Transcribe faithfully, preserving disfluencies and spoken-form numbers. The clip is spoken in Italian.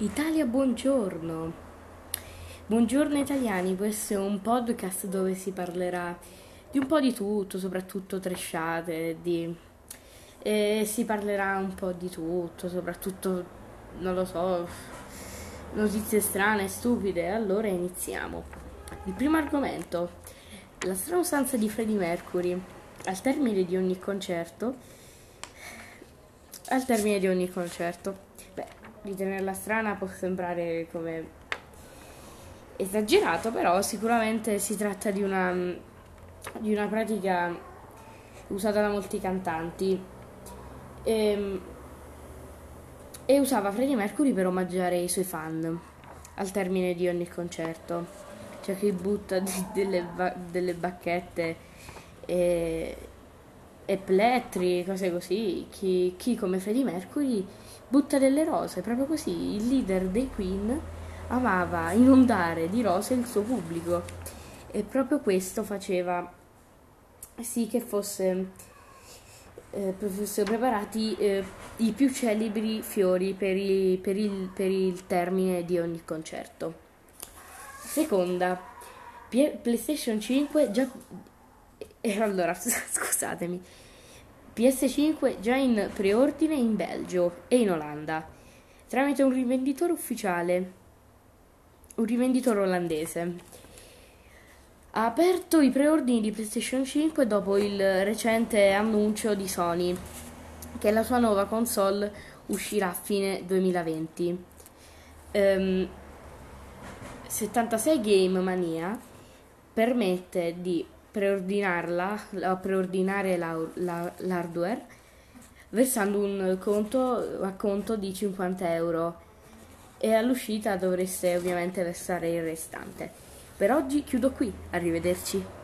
Italia, buongiorno! Buongiorno italiani, questo è un podcast dove si parlerà di un po' di tutto, soprattutto tresciate, di... E si parlerà un po' di tutto, soprattutto, non lo so, notizie strane, stupide. Allora iniziamo. Il primo argomento, la strana usanza di Freddie Mercury. Al termine di ogni concerto, al termine di ogni concerto, beh... ritenerla strana può sembrare come esagerato, però sicuramente si tratta di una, di una pratica usata da molti cantanti e, e usava Freddie Mercury per omaggiare i suoi fan al termine di ogni concerto. C'è chi butta d- delle, ba- delle bacchette e, e plettri, cose così, chi, chi come Freddie Mercury butta delle rose, proprio così. Il leader dei Queen amava inondare di rose il suo pubblico e proprio questo faceva sì che fosse, eh, fossero preparati eh, i più celebri fiori per, i, per, il, per il termine di ogni concerto. Seconda, PlayStation cinque già... Eh, allora, scusatemi. P S cinque già in preordine in Belgio e in Olanda tramite un rivenditore ufficiale, un rivenditore olandese. Ha aperto i preordini di PlayStation cinque dopo il recente annuncio di Sony che la sua nuova console uscirà a fine duemilaventi. Um, settantasei Game Mania permette di preordinarla, preordinare la, la, l'hardware versando un conto a conto di cinquanta euro e all'uscita dovreste ovviamente versare il restante. Per oggi chiudo qui, arrivederci.